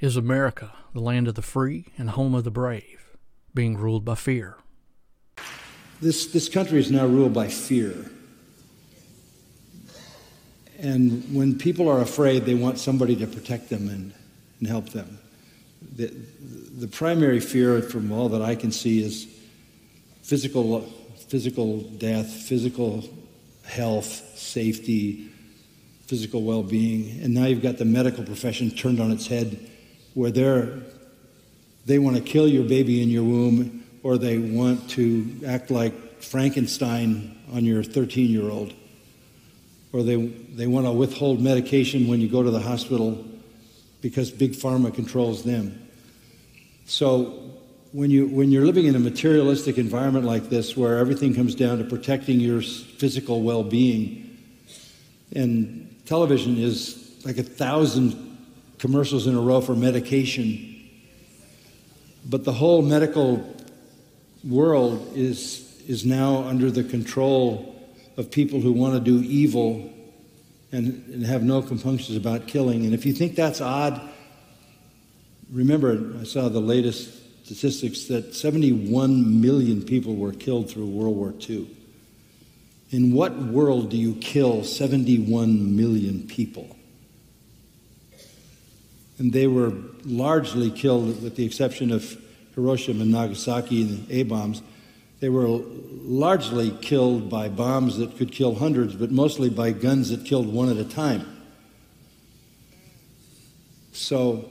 Is America, the land of the free and home of the brave, being ruled by fear? This country is now ruled by fear. And when people are afraid, they want somebody to protect them and help them. The primary fear, from all that I can see, is physical death, physical health, safety, physical well-being. And now you've got the medical profession turned on its head, where they want to kill your baby in your womb, or they want to act like Frankenstein on your 13-year-old. Or they want to withhold medication when you go to the hospital because big pharma controls them. So when you're living in a materialistic environment like this, where everything comes down to protecting your physical well-being, and television is like 1,000 commercials in a row for medication, but the whole medical world is now under the control of people who want to do evil and have no compunctions about killing. And if you think that's odd, remember, I saw the latest statistics that 71 million people were killed through World War II. In what world do you kill 71 million people? And they were largely killed, with the exception of Hiroshima and Nagasaki and the A-bombs. They were largely killed by bombs that could kill hundreds, but mostly by guns that killed one at a time. So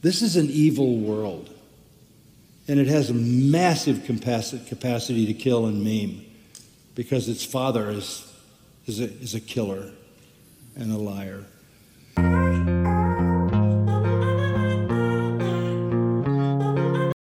this is an evil world, and it has a massive capacity to kill and maim, because its father is a killer and a liar.